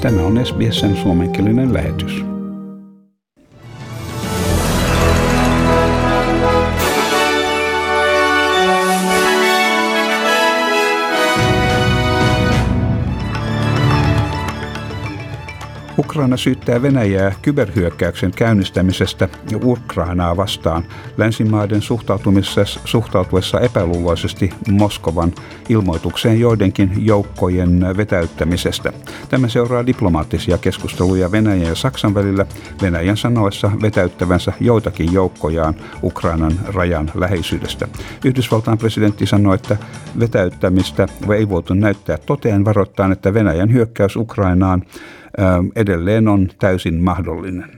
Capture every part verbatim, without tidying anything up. Tämä on S B S:n suomenkielinen lähetys. Ukraina syyttää Venäjää kyberhyökkäyksen käynnistämisestä ja Ukrainaa vastaan länsimaiden suhtautuessa epäluuloisesti Moskovan ilmoitukseen joidenkin joukkojen vetäyttämisestä. Tämä seuraa diplomaattisia keskusteluja Venäjän ja Saksan välillä Venäjän sanoessa vetäyttävänsä joitakin joukkojaan Ukrainan rajan läheisyydestä. Yhdysvaltain presidentti sanoi, että vetäyttämistä ei voitu näyttää toteen varoittain, että Venäjän hyökkäys Ukrainaan edelleen on täysin mahdollinen.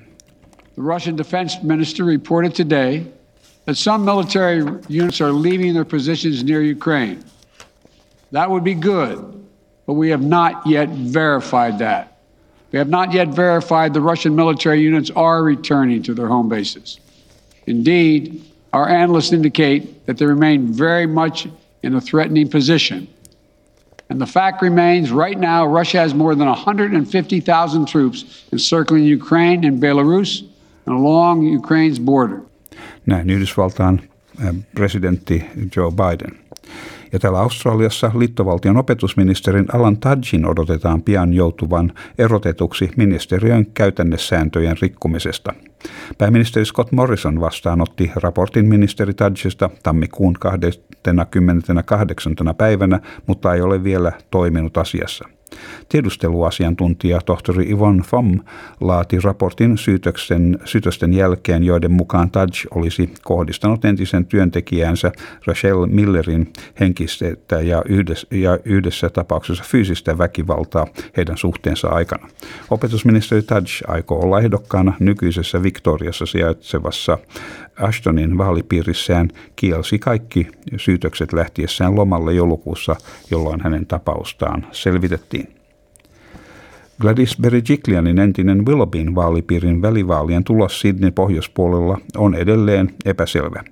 The Russian defense minister reported today that some military units are leaving their positions near Ukraine. That would be good, but we have not yet verified that. We have not yet verified the Russian military units are returning to their home bases. Indeed, our analysts indicate that they remain very much in a threatening position. And the fact remains, right now, Russia has more than one hundred fifty thousand troops encircling Ukraine and Belarus and along Ukraine's border. Näin Yhdysvaltain presidentti Joe Biden. Ja täällä Australiassa liittovaltion opetusministerin Alan Tudgen odotetaan pian joutuvan erotetuksi ministeriön käytännesääntöjen rikkumisesta. Pääministeri Scott Morrison vastaanotti raportin ministeri Tudgesta tammikuun kahdeskymmeneskahdeksas päivänä, mutta ei ole vielä toiminut asiassa. Tiedusteluasiantuntija tohtori Yvonne Fomm laati raportin syytöksen, syytösten jälkeen, joiden mukaan Tudge olisi kohdistanut entisen työntekijänsä Rachel Millerin henkistä ja yhdessä, ja yhdessä tapauksessa fyysistä väkivaltaa heidän suhteensa aikana. Opetusministeri Tudge aikoo olla ehdokkaana nykyisessä Victoriassa sijaitsevassa Ashtonin vaalipiirissään, kielsi kaikki syytökset lähtiessään lomalle joulukuussa, jolloin hänen tapaustaan selvitettiin. Gladys Berejiklianin entinen Willoughbyn vaalipiirin välivaalien tulos Sydneyn pohjoispuolella on edelleen epäselvä.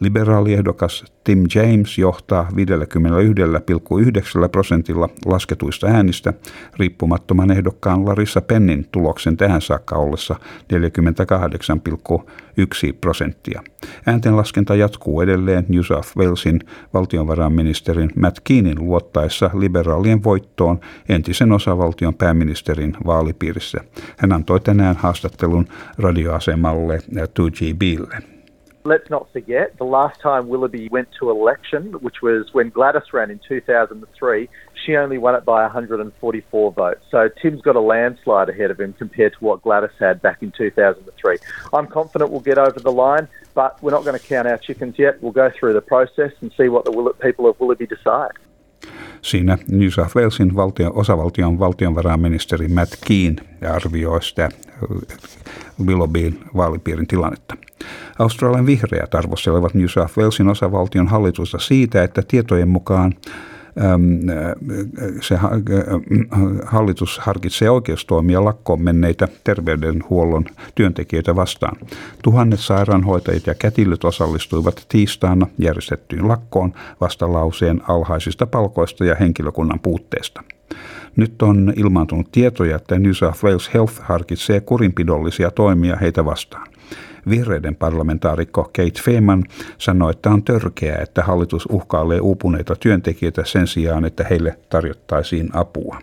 Liberaaliehdokas Tim James johtaa viisikymmentäyksi pilkku yhdeksän prosentilla lasketuista äänistä riippumattoman ehdokkaan Larissa Pennin tuloksen tähän saakka ollessa neljäkymmentäkahdeksan pilkku yksi prosenttia. Ääntenlaskenta jatkuu edelleen New South Walesin valtionvarainministerin Matt Keanin luottaessa liberaalien voittoon entisen osavaltion pääministerin vaalipiirissä. Hän antoi tänään haastattelun radioasemalle two G B:lle. Let's not forget, the last time Willoughby went to election, which was when Gladys ran in two thousand three, she only won it by one hundred forty-four votes. So Tim's got a landslide ahead of him compared to what Gladys had back in two thousand three. I'm confident we'll get over the line, but we're not going to count our chickens yet. We'll go through the process and see what the people of Willoughby decide. Siinä New South Walesin valtio, osavaltion valtionvarainministeri Matt Kean arvioi sitä Willoughbyn vaalipiirin tilannetta. Australian vihreät arvostelevat New South Walesin osavaltion hallitusta siitä, että tietojen mukaan se hallitus harkitsee oikeustoimia lakkoon menneitä terveydenhuollon työntekijöitä vastaan. Tuhannet sairaanhoitajat ja kätilöt osallistuivat tiistaina järjestettyyn lakkoon vastalauseen alhaisista palkoista ja henkilökunnan puutteesta. Nyt on ilmaantunut tietoja, että New South Wales Health harkitsee kurinpidollisia toimia heitä vastaan. Vihreiden parlamentaarikko Kate Faehrmann sanoi, että on törkeää, että hallitus uhkailee uupuneita työntekijöitä sen sijaan, että heille tarjottaisiin apua.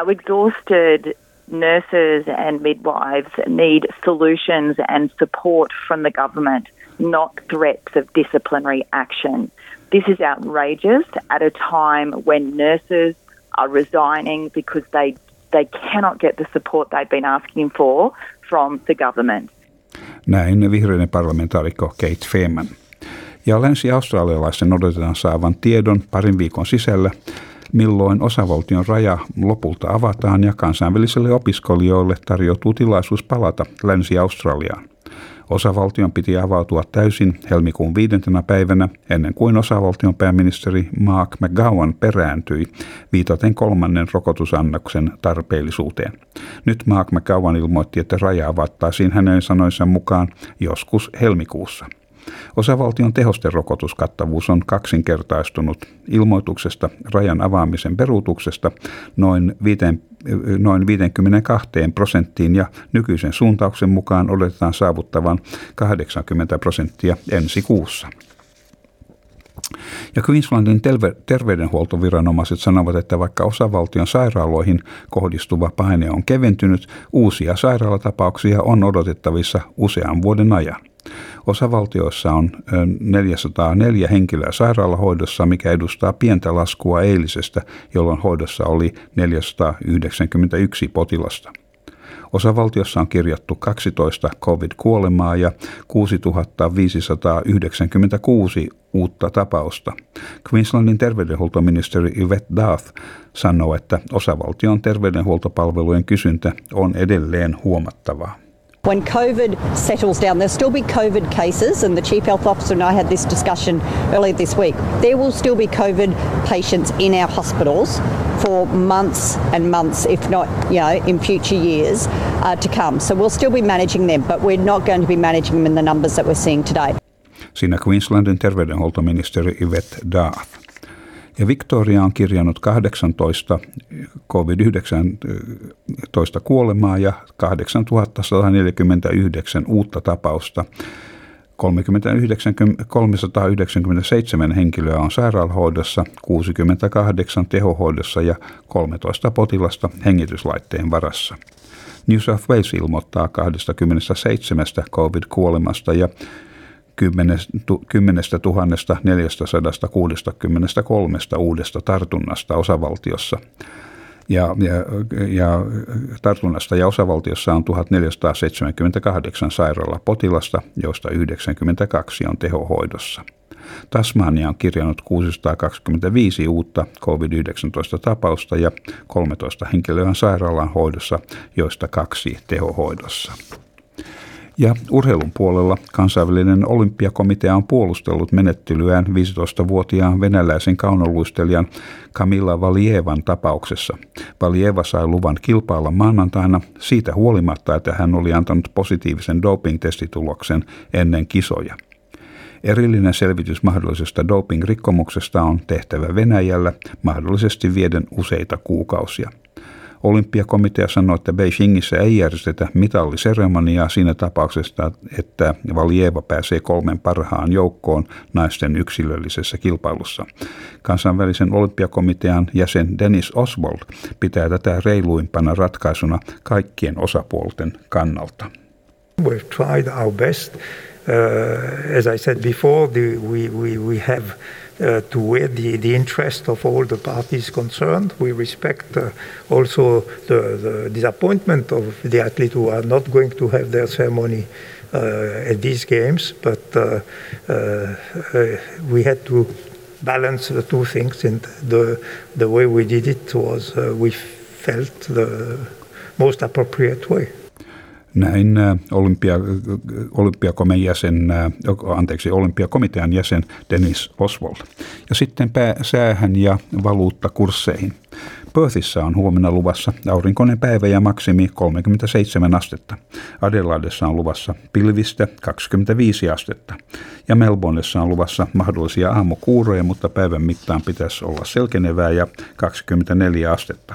Our exhausted nurses and midwives need solutions and support from the government, not threats of disciplinary action. This is outrageous at a time when nurses are resigning because they, they cannot get the support they've been asking for from the government. Näin vihreiden parlamentaarikko Kate Faehrmann. Ja länsi-australialaisen odotetaan saavan tiedon parin viikon sisällä, milloin osavaltion raja lopulta avataan ja kansainvälisille opiskelijoille tarjoutuu tilaisuus palata Länsi-Australiaan. Osavaltion piti avautua täysin helmikuun viidentenä päivänä ennen kuin osavaltion pääministeri Mark McGowan perääntyi viitaten kolmannen rokotusannoksen tarpeellisuuteen. Nyt Mark McGowan ilmoitti, että raja avattaisiin hänen sanoinsa mukaan joskus helmikuussa. Osavaltion tehosterokotuskattavuus on kaksinkertaistunut ilmoituksesta rajan avaamisen peruutuksesta noin, viiteen, noin viisikymmentäkaksi prosenttiin ja nykyisen suuntauksen mukaan oletetaan saavuttavan kahdeksankymmentä prosenttia ensi kuussa. Ja Queenslandin terveydenhuoltoviranomaiset sanovat, että vaikka osavaltion sairaaloihin kohdistuva paine on keventynyt, uusia sairaalatapauksia on odotettavissa usean vuoden ajan. Osavaltioissa on neljäsataaneljä henkilöä sairaalahoidossa, mikä edustaa pientä laskua eilisestä, jolloin hoidossa oli neljäsataayhdeksänkymmentäyksi potilasta. Osavaltiossa on kirjattu kaksitoista covid-kuolemaa ja kuusituhatta viisisataayhdeksänkymmentäkuusi uutta tapausta. Queenslandin terveydenhuoltoministeri Yvette D'Ath sanoo, että osavaltion terveydenhuoltopalvelujen kysyntä on edelleen huomattavaa. When COVID settles down, there'll still be COVID cases, and the Chief Health Officer and I had this discussion earlier this week. There will still be COVID patients in our hospitals for months and months, if not, you know, in future years uh, to come. So we'll still be managing them, but we're not going to be managing them in the numbers that we're seeing today. Siinä Queenslandin terveydenhuoltoministeri Yvette D'Ath. Ja Victoria on kirjannut kahdeksantoista covid yhdeksäntoista kuolemaa ja kahdeksantuhatta sataneljäkymmentäyhdeksän uutta tapausta. kolmesataayhdeksänkymmentäseitsemän henkilöä on sairaalahoidossa, kuusikymmentäkahdeksan tehohoidossa ja kolmetoista potilasta hengityslaitteen varassa. New South Wales ilmoittaa kaksikymmentäseitsemän covid-kuolemasta ja kymmenentuhatta neljäsataakuusikymmentäkolme uudesta tartunnasta osavaltiossa. Ja, ja, ja tartunnasta ja osavaltiossa on tuhatneljäsataaseitsemänkymmentäkahdeksan sairaalapotilasta, joista yhdeksänkymmentäkaksi on tehohoidossa. Tasmania on kirjannut kuusisataakaksikymmentäviisi uutta covid yhdeksäntoista tapausta ja kolmetoista henkilöä sairaalan hoidossa, joista kaksi tehohoidossa. Ja urheilun puolella kansainvälinen olympiakomitea on puolustellut menettelyään viisitoistavuotiaan venäläisen kaunoluistelijan Camilla Valievan tapauksessa. Valieva sai luvan kilpailla maanantaina siitä huolimatta, että hän oli antanut positiivisen doping-testituloksen ennen kisoja. Erillinen selvitys mahdollisesta doping-rikkomuksesta on tehtävä Venäjällä, mahdollisesti vieden useita kuukausia. Olympiakomitea sanoi, että Beijingissä ei järjestetä mitalliseremoniaa siinä tapauksessa, että Valieva pääsee kolmen parhaan joukkoon naisten yksilöllisessä kilpailussa. Kansainvälisen olympiakomitean jäsen Dennis Oswald pitää tätä reiluimpana ratkaisuna kaikkien osapuolten kannalta. We've tried our best. Uh, as I said before, the, we, we, we have Uh, to weigh the, the interest of all the parties concerned. We respect uh, also the, the disappointment of the athletes who are not going to have their ceremony uh, at these games, but uh, uh, uh, we had to balance the two things, and the, the way we did it was uh, we felt the most appropriate way. Näin olympia, olympiakomitean jäsen, anteeksi, olympiakomitean jäsen Dennis Oswald. Ja sitten pää, säähän ja valuuttakursseihin. Perthissä on huomenna luvassa aurinkoinen päivä ja maksimi kolmekymmentäseitsemän astetta. Adelaidessa on luvassa pilvistä kaksikymmentäviisi astetta. Ja Melbourneissa on luvassa mahdollisia aamukuuroja, mutta päivän mittaan pitäisi olla selkenevää ja kaksikymmentäneljä astetta.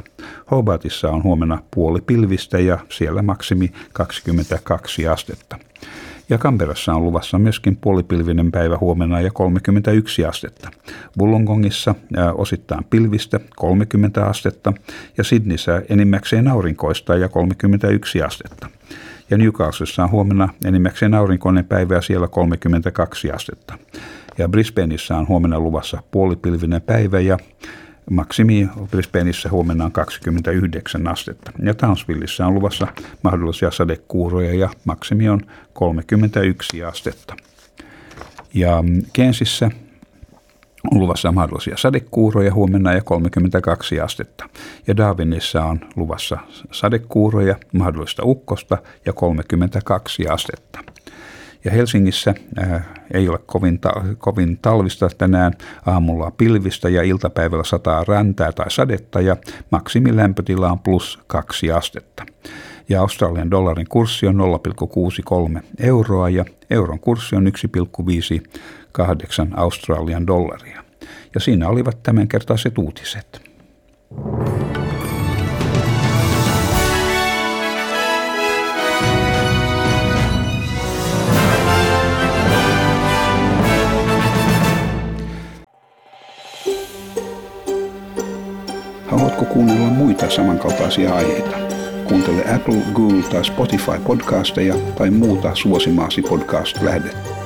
Hobartissa on huomenna puoli pilvistä ja siellä maksimi kaksikymmentäkaksi astetta. Ja Canberrassa on luvassa myöskin puolipilvinen päivä huomenna ja kolmekymmentäyksi astetta. Wollongongissa osittain pilvistä kolmekymmentä astetta ja Sydneyssä enimmäkseen aurinkoista ja kolmekymmentäyksi astetta. Ja Newcastlessa on huomenna enimmäkseen aurinkoinen päivä ja siellä kolmekymmentäkaksi astetta. Ja Brisbaneissa on huomenna luvassa puolipilvinen päivä ja maksimi Brisbaneissa huomenna on kaksikymmentäyhdeksän astetta. Ja Townsvilleissa on luvassa mahdollisia sadekuuroja ja maksimi on kolmekymmentäyksi astetta. Ja Cairnsissa on luvassa mahdollisia sadekuuroja huomenna ja kolmekymmentäkaksi astetta. Ja Darwinissa on luvassa sadekuuroja, mahdollista ukkosta ja kolmekymmentäkaksi astetta. Ja Helsingissä äh, ei ole kovin, ta- kovin talvista tänään, aamulla pilvistä ja iltapäivällä sataa räntää tai sadetta ja maksimilämpötila on plus kaksi astetta. ja Australian dollarin kurssi on nolla pilkku kuusikymmentäkolme euroa ja euron kurssi on yksi pilkku viisikymmentäkahdeksan Australian dollaria. Ja siinä olivat tämänkertaiset uutiset. Haluatko kuunnella muita samankaltaisia aiheita? Kuuntele Apple, Google tai Spotify podcasteja tai muuta suosimaasi podcast-lähdettä.